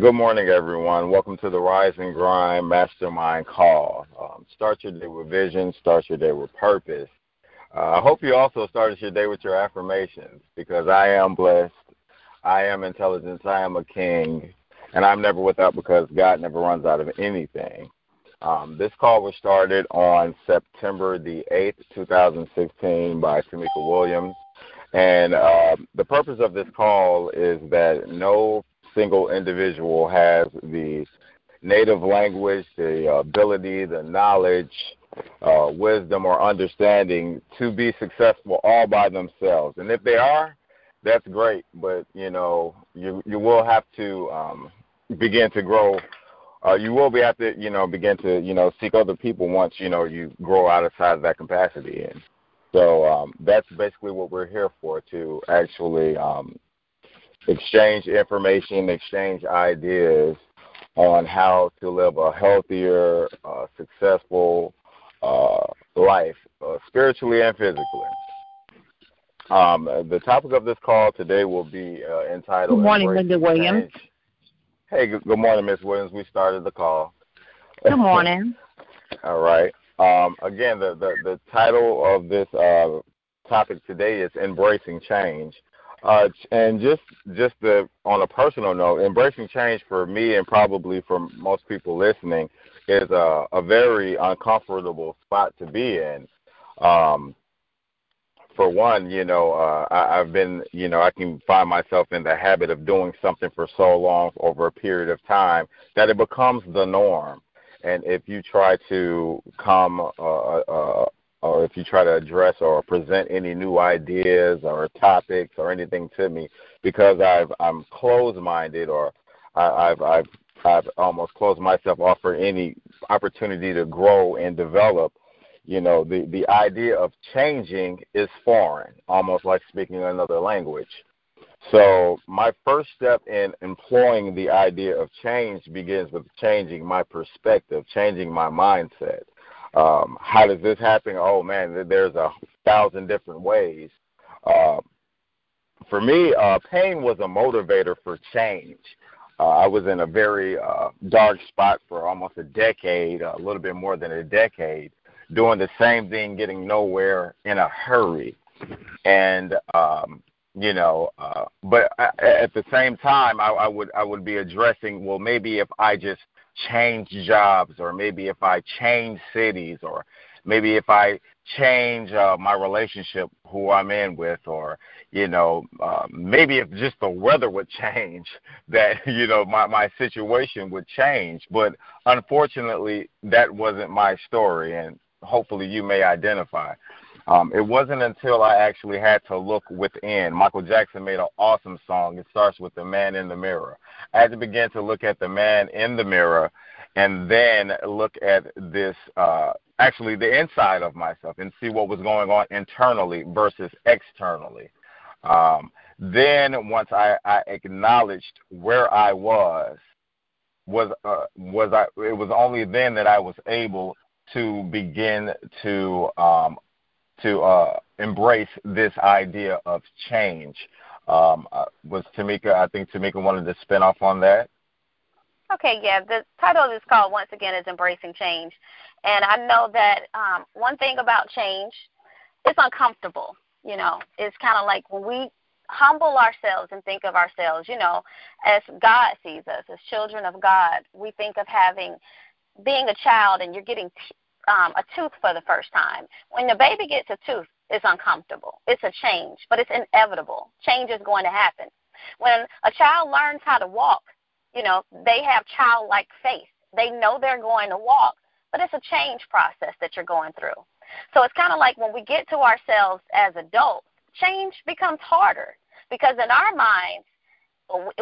Good morning, everyone. Welcome to the Rise and Grind Mastermind Call. Start your day with vision. Start your day with purpose. I hope you also started your day with your affirmations, because I am blessed, I am intelligent, I am a king, and I'm never without, because God never runs out of anything. This call was started on September the 8th, 2016 by Tamika Williams. And the purpose of this call is that no single individual has the native language, the ability, the knowledge, wisdom, or understanding to be successful all by themselves. And if they are, that's great. But, you know, you will have to begin to grow. You will have to, you know, begin to, you know, seek other people once, you know, you grow outside of that capacity. And so that's basically what we're here for, to actually exchange information, exchange ideas on how to live a healthier, successful life, spiritually and physically. The topic of this call today will be entitled... Good morning, Linda Williams. Hey, good morning, Ms. Williams. We started the call. Good morning. All right. Again, the title of this topic today is Embracing Change. And just on a personal note, embracing change for me, and probably for most people listening, is a very uncomfortable spot to be in. For one, you know, I've been, you know, I can find myself in the habit of doing something for so long over a period of time that it becomes the norm. And if you try to or if you try to address or present any new ideas or topics or anything to me, because I'm closed-minded, or I've almost closed myself off for any opportunity to grow and develop, you know, the idea of changing is foreign, almost like speaking another language. So my first step in employing the idea of change begins with changing my perspective, changing my mindset. How does this happen? Oh, man, there's 1,000 different ways. For me, pain was a motivator for change. I was in a very dark spot for almost a decade, a little bit more than a decade, doing the same thing, getting nowhere, in a hurry. And you know, but at the same time, I would be addressing, well, maybe if I just change jobs, or maybe if I change cities, or maybe if I change my relationship, who I'm in with, or, you know, maybe if just the weather would change, that, you know, my situation would change. But unfortunately, that wasn't my story, and hopefully you may identify. It wasn't until I actually had to look within. Michael Jackson made an awesome song. It starts with the man in the mirror. I had to begin to look at the man in the mirror, and then look at this, actually the inside of myself, and see what was going on internally versus externally. Then once I acknowledged where I was it was only then that I was able to begin to embrace this idea of change. Was Tamika, I think Tamika wanted to spin off on that. Okay, yeah. The title of this call, once again, is Embracing Change. And I know that one thing about change, it's uncomfortable, you know. It's kind of like when we humble ourselves and think of ourselves, you know, as God sees us, as children of God, we think of being a child and you're getting a tooth for the first time. When the baby gets a tooth, it's uncomfortable. It's a change, but it's inevitable. Change is going to happen. When a child learns how to walk, you know, they have childlike faith. They know they're going to walk, but it's a change process that you're going through. So it's kind of like when we get to ourselves as adults, change becomes harder, because in our minds,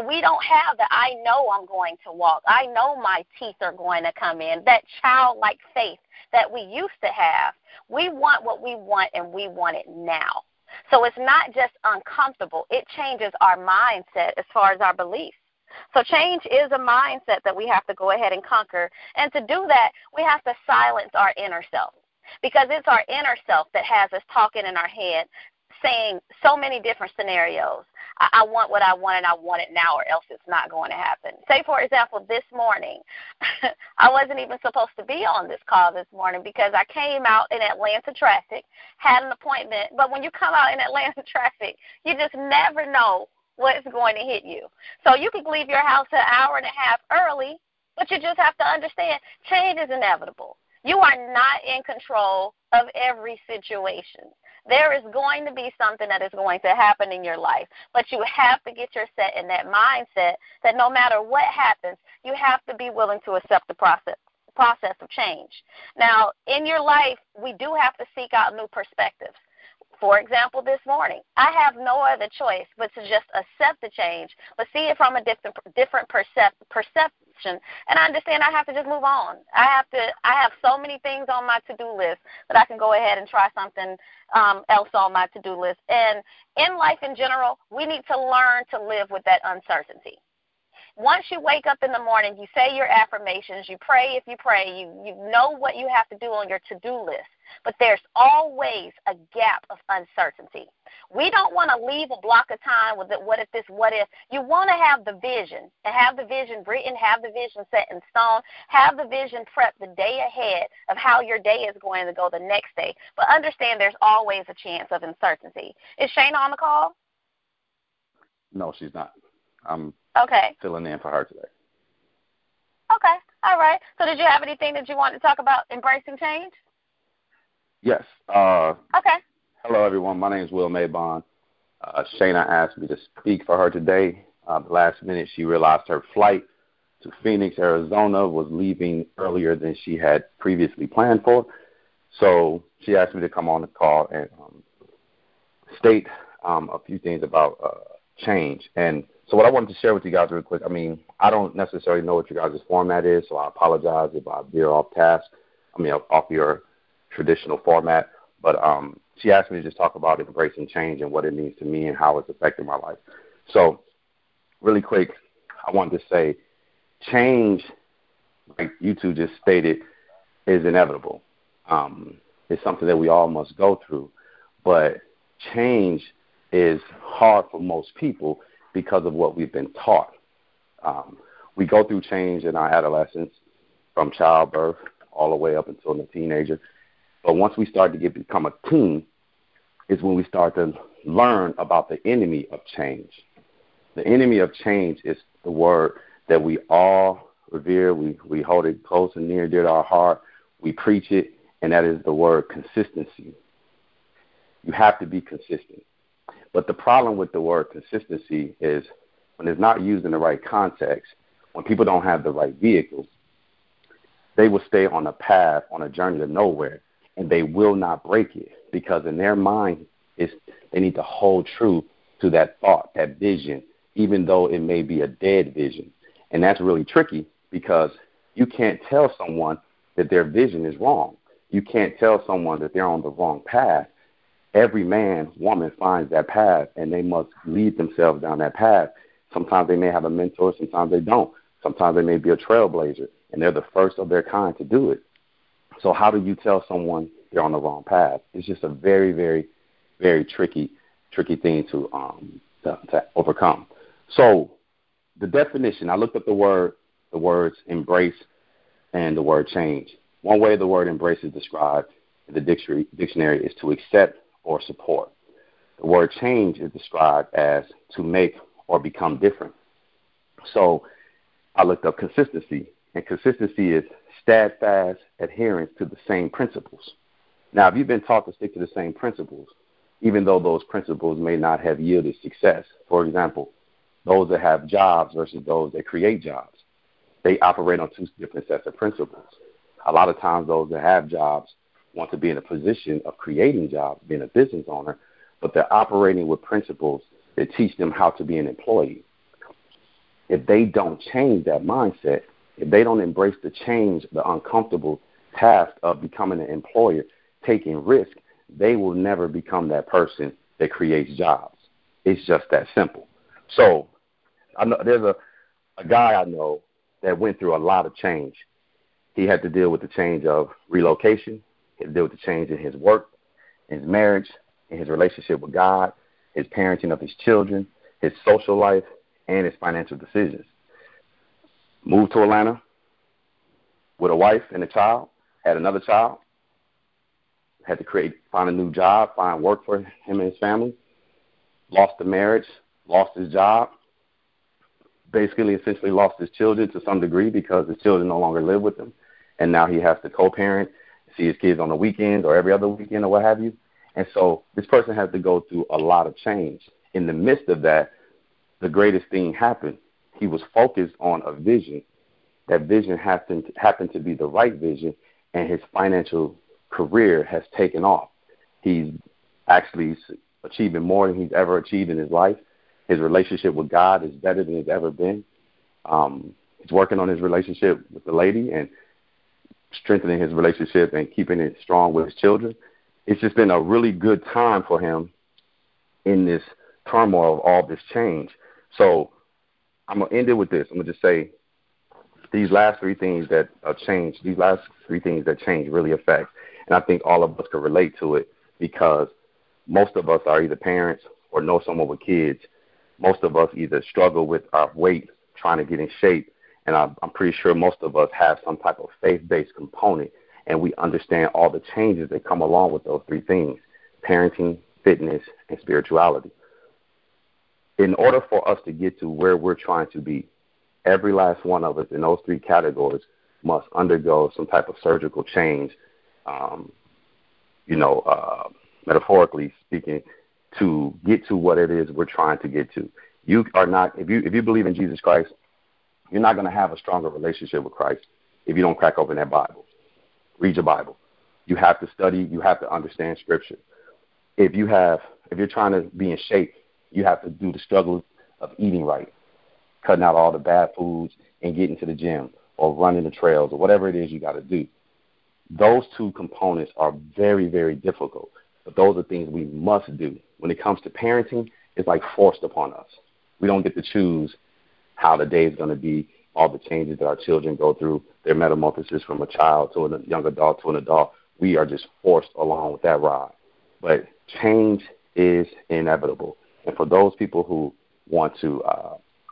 we don't have the I know I'm going to walk, I know my teeth are going to come in, that childlike faith that we used to have. We want what we want, and we want it now. So it's not just uncomfortable. It changes our mindset as far as our beliefs. So change is a mindset that we have to go ahead and conquer. And to do that, we have to silence our inner self, because it's our inner self that has us talking in our head, saying so many different scenarios. I want what I want, and I want it now, or else it's not going to happen. Say, for example, this morning, I wasn't even supposed to be on this call this morning because I came out in Atlanta traffic, had an appointment. But when you come out in Atlanta traffic, you just never know what's going to hit you. So you could leave your house an hour and a half early, but you just have to understand change is inevitable. You are not in control of every situation. There is going to be something that is going to happen in your life, but you have to get your set in that mindset that no matter what happens, you have to be willing to accept the process of change. Now, in your life, we do have to seek out new perspectives. For example, this morning, I have no other choice but to just accept the change, but see it from a different perception, and I understand I have to just move on. I have so many things on my to-do list that I can go ahead and try something else on my to-do list. And in life in general, we need to learn to live with that uncertainty. Once you wake up in the morning, you say your affirmations, you pray if you pray, you know what you have to do on your to-do list. But there's always a gap of uncertainty. We don't want to leave a block of time with the what if this, what if. You want to have the vision and have the vision written, have the vision set in stone, have the vision prepped the day ahead of how your day is going to go the next day. But understand there's always a chance of uncertainty. Is Shana on the call? No, she's not. I'm okay. Filling in for her today. Okay. All right. So did you have anything that you wanted to talk about embracing change? Yes. Okay. Hello, everyone. My name is Will Mabon. Shana asked me to speak for her today. Last minute, she realized her flight to Phoenix, Arizona, was leaving earlier than she had previously planned for. So she asked me to come on the call and state a few things about change. And so what I wanted to share with you guys real quick, I mean, I don't necessarily know what your guys' format is, so I apologize if I veer off your traditional format, but she asked me to just talk about embracing change and what it means to me and how it's affected my life. So really quick, I wanted to say change, like you two just stated, is inevitable. It's something that we all must go through, but change is hard for most people because of what we've been taught. We go through change in our adolescence from childbirth all the way up until the teenager. But once we start to become a teen is when we start to learn about the enemy of change. The enemy of change is the word that we all revere. We hold it close and near and dear to our heart. We preach it, and that is the word consistency. You have to be consistent. But the problem with the word consistency is when it's not used in the right context, when people don't have the right vehicles, they will stay on a path, on a journey to nowhere, and they will not break it because in their mind they need to hold true to that thought, that vision, even though it may be a dead vision. And that's really tricky because you can't tell someone that their vision is wrong. You can't tell someone that they're on the wrong path. Every man, woman finds that path, and they must lead themselves down that path. Sometimes they may have a mentor, sometimes they don't. Sometimes they may be a trailblazer, and they're the first of their kind to do it. So how do you tell someone they're on the wrong path? It's just a very, very, very tricky thing to overcome. So the definition, I looked up the words embrace and the word change. One way the word embrace is described in the dictionary is to accept or support. The word change is described as to make or become different. So I looked up consistency, and consistency is steadfast adherence to the same principles. Now, if you've been taught to stick to the same principles, even though those principles may not have yielded success, for example, those that have jobs versus those that create jobs, they operate on two different sets of principles. A lot of times those that have jobs want to be in a position of creating jobs, being a business owner, but they're operating with principles that teach them how to be an employee. If they don't change that mindset, if they don't embrace the change, the uncomfortable task of becoming an employer, taking risk, they will never become that person that creates jobs. It's just that simple. So I know there's a guy I know that went through a lot of change. He had to deal with the change of relocation. He had to deal with the change in his work, his marriage. in his relationship with God, his parenting of his children, his social life, and his financial decisions. Moved to Atlanta with a wife and a child, had another child, had to find a new job, find work for him and his family, lost the marriage, lost his job, basically essentially lost his children to some degree because his children no longer live with him, and now he has to co-parent, see his kids on the weekends or every other weekend or what have you. And so this person has to go through a lot of change. In the midst of that, the greatest thing happened. He was focused on a vision. That vision happened to be the right vision, and his financial career has taken off. He's actually achieving more than he's ever achieved in his life. His relationship with God is better than it's ever been. He's working on his relationship with the lady and strengthening his relationship and keeping it strong with his children. It's just been a really good time for him in this turmoil of all this change. So I'm going to end it with this. I'm going to just say these last three things that change really affect. And I think all of us can relate to it because most of us are either parents or know someone with kids. Most of us either struggle with our weight, trying to get in shape, and I'm pretty sure most of us have some type of faith-based component, and we understand all the changes that come along with those three things: parenting, fitness, and spirituality. In order for us to get to where we're trying to be, every last one of us in those three categories must undergo some type of surgical change, metaphorically speaking, to get to what it is we're trying to get to. You are not, if you believe in Jesus Christ, you're not going to have a stronger relationship with Christ if you don't crack open that Bible. Read your Bible. You have to study. You have to understand Scripture. If you're trying to be in shape, you have to do the struggle of eating right, cutting out all the bad foods and getting to the gym or running the trails or whatever it is you got to do. Those two components are very, very difficult, but those are things we must do. When it comes to parenting, it's like forced upon us. We don't get to choose how the day is going to be, all the changes that our children go through, their metamorphosis from a child to a young adult to an adult. We are just forced along with that ride. But change is inevitable. And for those people who want to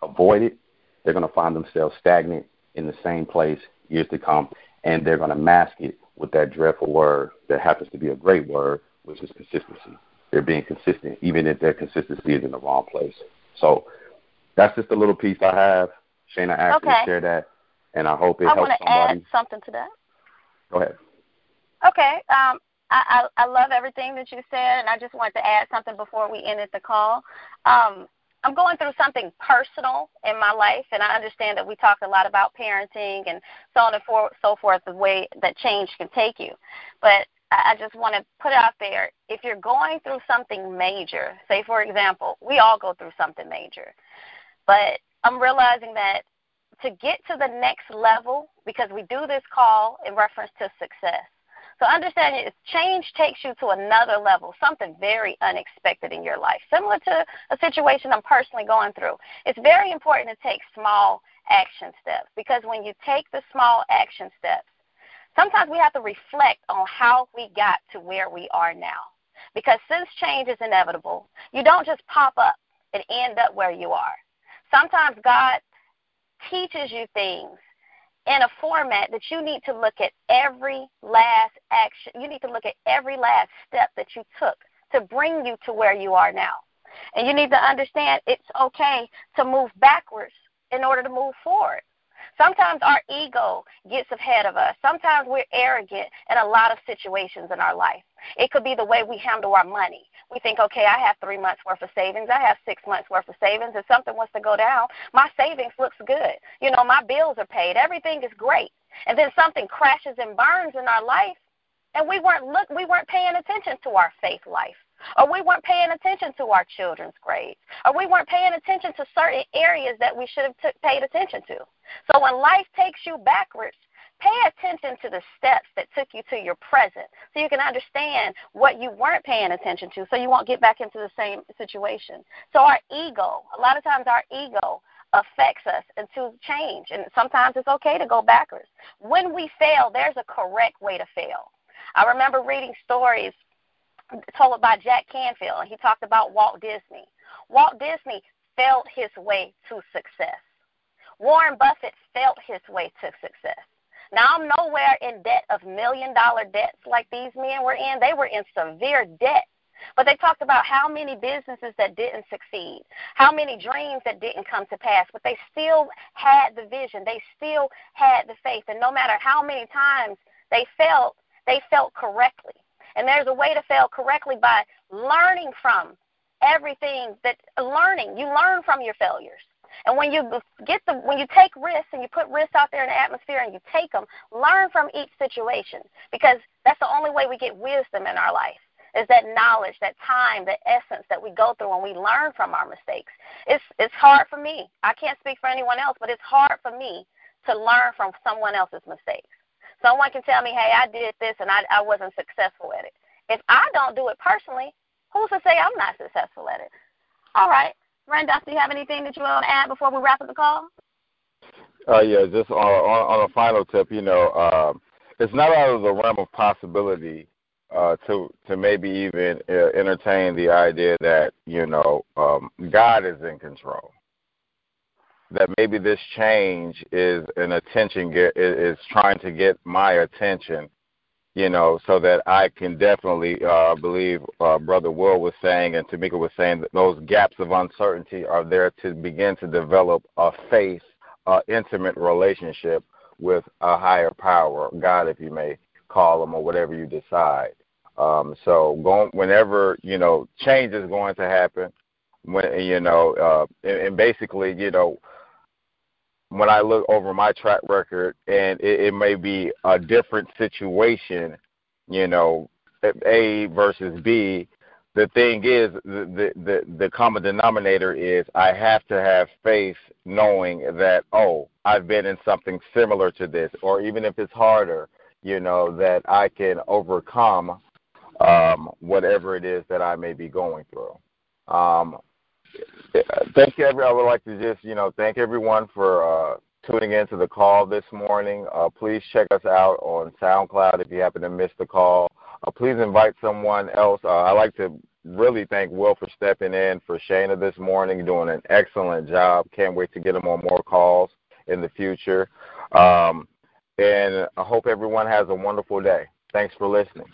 avoid it, they're going to find themselves stagnant in the same place years to come, and they're going to mask it with that dreadful word that happens to be a great word, which is consistency. They're being consistent, even if their consistency is in the wrong place. So that's just a little piece I have. Shana asked me to share that, and I hope it helps somebody. I want to add something to that. Go ahead. Okay. I love everything that you said, and I just wanted to add something before we ended the call. I'm going through something personal in my life, and I understand that we talked a lot about parenting and so on and so forth, the way that change can take you. But I just want to put out there, if you're going through something major, say, for example, we all go through something major, but I'm realizing that to get to the next level, because we do this call in reference to success, so understanding is change takes you to another level, something very unexpected in your life, similar to a situation I'm personally going through. It's very important to take small action steps, because when you take the small action steps, sometimes we have to reflect on how we got to where we are now. Because since change is inevitable, you don't just pop up and end up where you are. Sometimes God teaches you things in a format that you need to look at every last action. You need to look at every last step that you took to bring you to where you are now. And you need to understand it's okay to move backwards in order to move forward. Sometimes our ego gets ahead of us. Sometimes we're arrogant in a lot of situations in our life. It could be the way we handle our money. We think, okay, I have 3 months' worth of savings. I have 6 months' worth of savings. If something wants to go down, my savings looks good. You know, my bills are paid. Everything is great. And then something crashes and burns in our life, and we weren't paying attention to our faith life. Or we weren't paying attention to our children's grades, or we weren't paying attention to certain areas that we should have paid attention to. So when life takes you backwards, pay attention to the steps that took you to your present so you can understand what you weren't paying attention to so you won't get back into the same situation. So a lot of times our ego affects us into change, and sometimes it's okay to go backwards. When we fail, there's a correct way to fail. I remember reading stories told by Jack Canfield, and he talked about Walt Disney. Walt Disney felt his way to success. Warren Buffett felt his way to success. Now, I'm nowhere in debt of million-dollar debts like these men were in. They were in severe debt. But they talked about how many businesses that didn't succeed, how many dreams that didn't come to pass, but they still had the vision. They still had the faith. And no matter how many times they felt correctly. And there's a way to fail correctly by learning from everything that learning. You learn from your failures. And when you get the when you take risks and you put risks out there in the atmosphere and you take them, learn from each situation, because that's the only way we get wisdom in our life. Is that knowledge, that time, the essence that we go through when we learn from our mistakes. It's hard for me. I can't speak for anyone else, but it's hard for me to learn from someone else's mistakes. Someone can tell me, hey, I did this and I wasn't successful at it. If I don't do it personally, who's to say I'm not successful at it? All right. Randolph, do you have anything that you want to add before we wrap up the call? Yeah, just on a final tip, it's not out of the realm of possibility to maybe even entertain the idea that, God is in control. That maybe this change is is trying to get my attention, so that I can definitely believe Brother Will was saying and Tamika was saying that those gaps of uncertainty are there to begin to develop a faith, an intimate relationship with a higher power, God, if you may call them, or whatever you decide. Whenever change is going to happen, when I look over my track record, and it may be a different situation, A versus B. The thing is, the common denominator is I have to have faith, knowing that I've been in something similar to this, or even if it's harder, that I can overcome whatever it is that I may be going through. I would like to just, thank everyone for tuning in to the call this morning. Please check us out on SoundCloud if you happen to miss the call. Please invite someone else. I'd like to really thank Will for stepping in for Shana this morning, doing an excellent job. Can't wait to get him on more calls in the future. And I hope everyone has a wonderful day. Thanks for listening.